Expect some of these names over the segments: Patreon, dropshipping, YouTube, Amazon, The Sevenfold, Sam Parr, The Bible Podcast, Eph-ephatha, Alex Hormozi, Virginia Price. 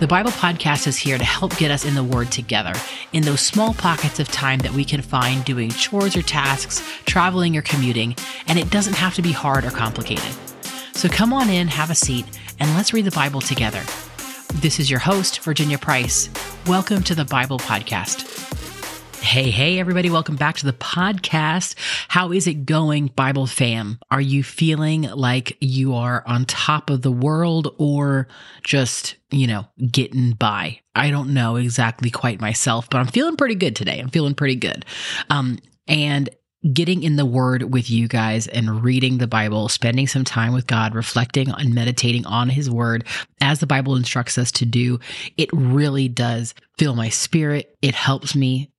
The Bible Podcast is here to help get us in the Word together in those small pockets of time that we can find doing chores or tasks, traveling or commuting, and it doesn't have to be hard or complicated. So come on in, have a seat, and let's read the Bible together. This is your host, Virginia Price. Welcome to the Bible Podcast. Hey, everybody. Welcome back to the podcast. How is it going, Bible fam? Are you feeling like you are on top of the world or just, getting by? I don't know exactly quite myself, but I'm feeling pretty good today. And getting in the Word with you guys and reading the Bible, spending some time with God, reflecting and meditating on His Word as the Bible instructs us to do, it really does fill my spirit. It helps me.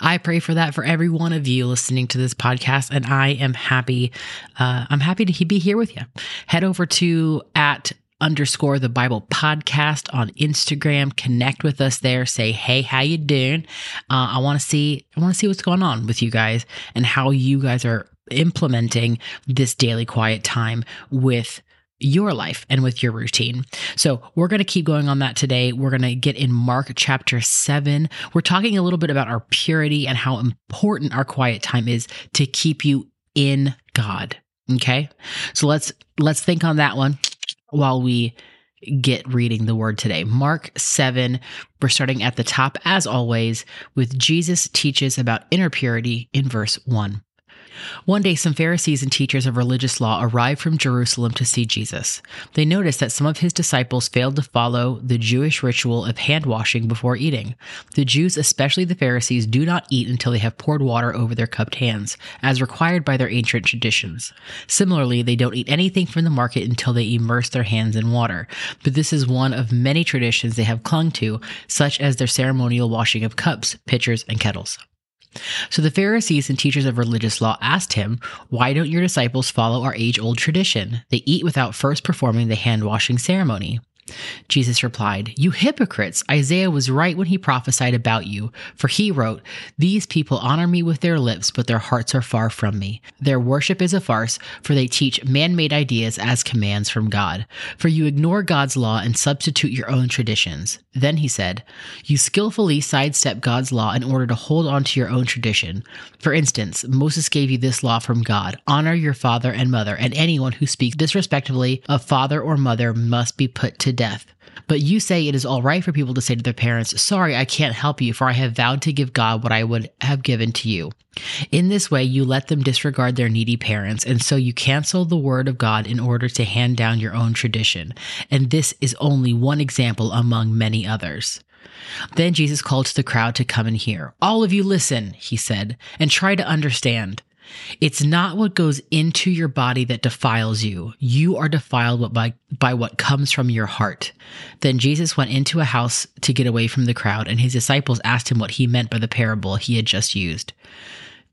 I pray for that for every one of you listening to this podcast, and I am happy. I'm happy to be here with you. Head over to @_theBiblePodcast on Instagram. Connect with us there. Say, hey, how you doing? I want to see what's going on with you guys and how you guys are implementing this daily quiet time with your life and with your routine. So we're going to keep going on that today. We're going to get in Mark chapter 7. We're talking a little bit about our purity and how important our quiet time is to keep you in God. Okay. So let's think on that one while we get reading the Word today. Mark 7, we're starting at the top as always with Jesus teaches about inner purity in verse 1. One day, some Pharisees and teachers of religious law arrived from Jerusalem to see Jesus. They noticed that some of his disciples failed to follow the Jewish ritual of hand washing before eating. The Jews, especially the Pharisees, do not eat until they have poured water over their cupped hands, as required by their ancient traditions. Similarly, they don't eat anything from the market until they immerse their hands in water. But this is one of many traditions they have clung to, such as their ceremonial washing of cups, pitchers, and kettles. So the Pharisees and teachers of religious law asked him, "Why don't your disciples follow our age-old tradition? They eat without first performing the hand-washing ceremony." Jesus replied, "You hypocrites! Isaiah was right when he prophesied about you, for he wrote, 'These people honor me with their lips, but their hearts are far from me. Their worship is a farce, for they teach man-made ideas as commands from God. For you ignore God's law and substitute your own traditions.'" Then he said, "You skillfully sidestep God's law in order to hold on to your own tradition. For instance, Moses gave you this law from God: honor your father and mother, and anyone who speaks disrespectfully of father or mother must be put to death. But you say it is all right for people to say to their parents, 'Sorry, I can't help you, for I have vowed to give God what I would have given to you.' In this way, you let them disregard their needy parents, and so you cancel the word of God in order to hand down your own tradition. And this is only one example among many others." Then Jesus called to the crowd to come and hear. "All of you listen," he said, "and try to understand. It's not what goes into your body that defiles you. You are defiled by what comes from your heart." Then Jesus went into a house to get away from the crowd, and his disciples asked him what he meant by the parable he had just used.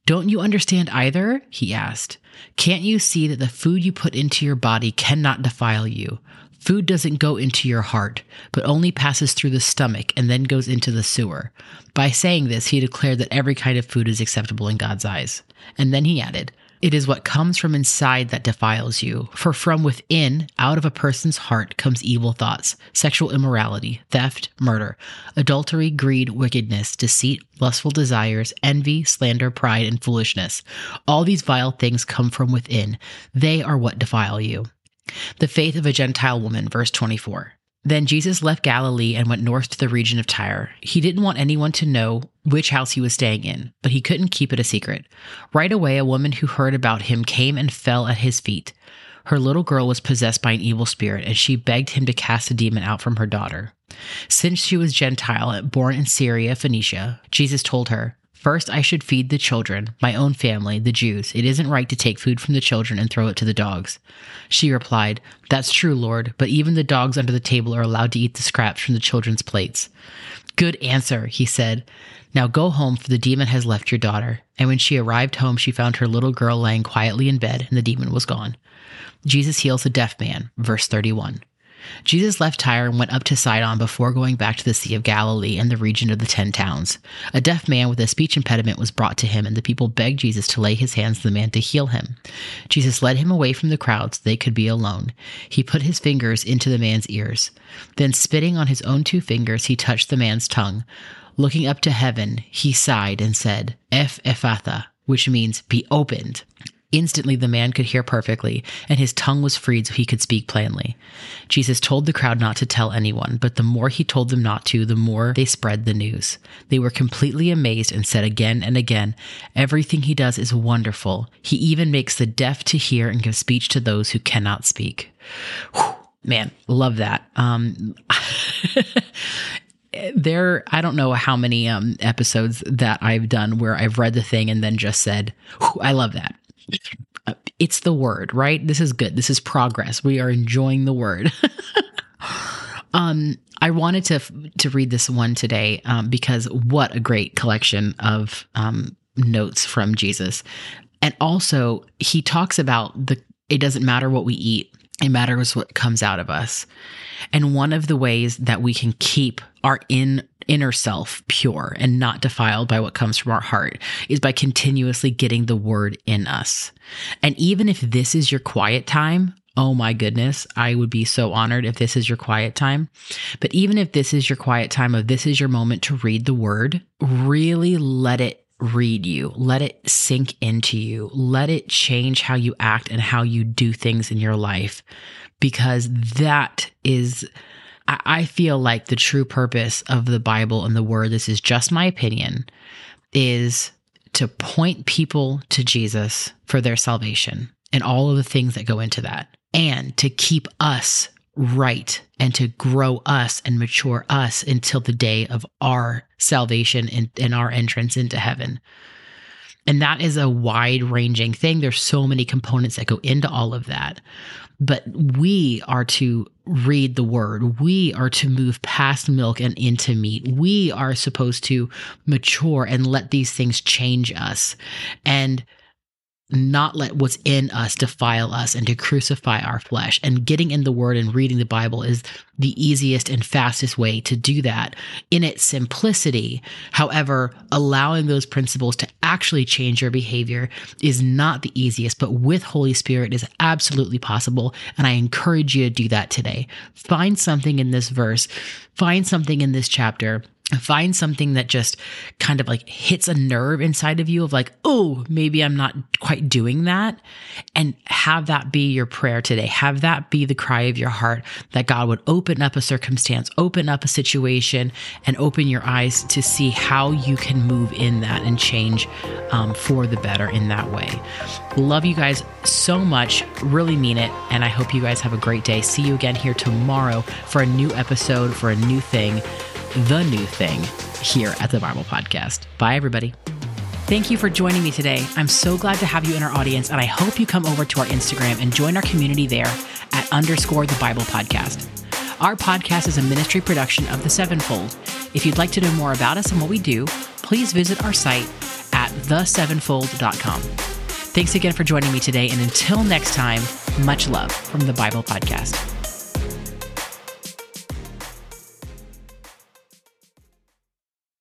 "Don't you understand either?" he asked. "Can't you see that the food you put into your body cannot defile you? Food doesn't go into your heart, but only passes through the stomach and then goes into the sewer." By saying this, he declared that every kind of food is acceptable in God's eyes. And then he added, "It is what comes from inside that defiles you. For from within, out of a person's heart, comes evil thoughts, sexual immorality, theft, murder, adultery, greed, wickedness, deceit, lustful desires, envy, slander, pride, and foolishness. All these vile things come from within. They are what defile you." The faith of a Gentile woman, verse 24. Then Jesus left Galilee and went north to the region of Tyre. He didn't want anyone to know which house he was staying in, but he couldn't keep it a secret. Right away, a woman who heard about him came and fell at his feet. Her little girl was possessed by an evil spirit, and she begged him to cast the demon out from her daughter. Since she was Gentile, born in Syria, Phoenicia, Jesus told her, "First, I should feed the children, my own family, the Jews. It isn't right to take food from the children and throw it to the dogs." She replied, "That's true, Lord, but even the dogs under the table are allowed to eat the scraps from the children's plates." "Good answer," he said. "Now go home, for the demon has left your daughter." And when she arrived home, she found her little girl lying quietly in bed, and the demon was gone. Jesus heals a deaf man, verse 31. Jesus left Tyre and went up to Sidon before going back to the Sea of Galilee and the region of the 10 Towns. A deaf man with a speech impediment was brought to him, and the people begged Jesus to lay his hands on the man to heal him. Jesus led him away from the crowd so they could be alone. He put his fingers into the man's ears. Then, spitting on his own 2 fingers, he touched the man's tongue. Looking up to heaven, he sighed and said, "Eph-ephatha," which means, "Be opened." Instantly, the man could hear perfectly, and his tongue was freed so he could speak plainly. Jesus told the crowd not to tell anyone, but the more he told them not to, the more they spread the news. They were completely amazed and said again and again, "Everything he does is wonderful. He even makes the deaf to hear and gives speech to those who cannot speak." Whew, man, love that. I don't know how many episodes that I've done where I've read the thing and then just said, "I love that." It's the word, right? This is good. This is progress. We are enjoying the word. I wanted to read this one today because what a great collection of notes from Jesus. And also he talks about it doesn't matter what we eat. It matters what comes out of us. And one of the ways that we can keep our inner self pure and not defiled by what comes from our heart is by continuously getting the word in us. And even if this is your quiet time, oh my goodness, I would be so honored if this is your quiet time. But even if this is your quiet time, if this is your moment to read the word, really let it read you, let it sink into you, let it change how you act and how you do things in your life, because that is, I feel like, the true purpose of the Bible and the Word. This is just my opinion, is to point people to Jesus for their salvation and all of the things that go into that, and to keep us right and to grow us and mature us until the day of our salvation and our entrance into heaven. And that is a wide-ranging thing. There's so many components that go into all of that. But we are to read the word. We are to move past milk and into meat. We are supposed to mature and let these things change us and not let what's in us defile us and to crucify our flesh. And getting in the word and reading the Bible is the easiest and fastest way to do that in its simplicity. However, allowing those principles to actually change your behavior is not the easiest, but with Holy Spirit is absolutely possible. And I encourage you to do that today. Find something in this verse, find something in this chapter, find something that just kind of like hits a nerve inside of you of like, oh, maybe I'm not quite doing that. And have that be your prayer today. Have that be the cry of your heart, that God would open up a circumstance, open up a situation, and open your eyes to see how you can move in that and change for the better in that way. Love you guys so much. Really mean it. And I hope you guys have a great day. See you again here tomorrow for a new episode, for a new thing. The new thing here at the Bible Podcast. Bye, everybody. Thank you for joining me today. I'm so glad to have you in our audience, and I hope you come over to our Instagram and join our community there at _the Bible Podcast. Our podcast is a ministry production of The Sevenfold. If you'd like to know more about us and what we do, please visit our site at thesevenfold.com. Thanks again for joining me today, and until next time, much love from the Bible Podcast.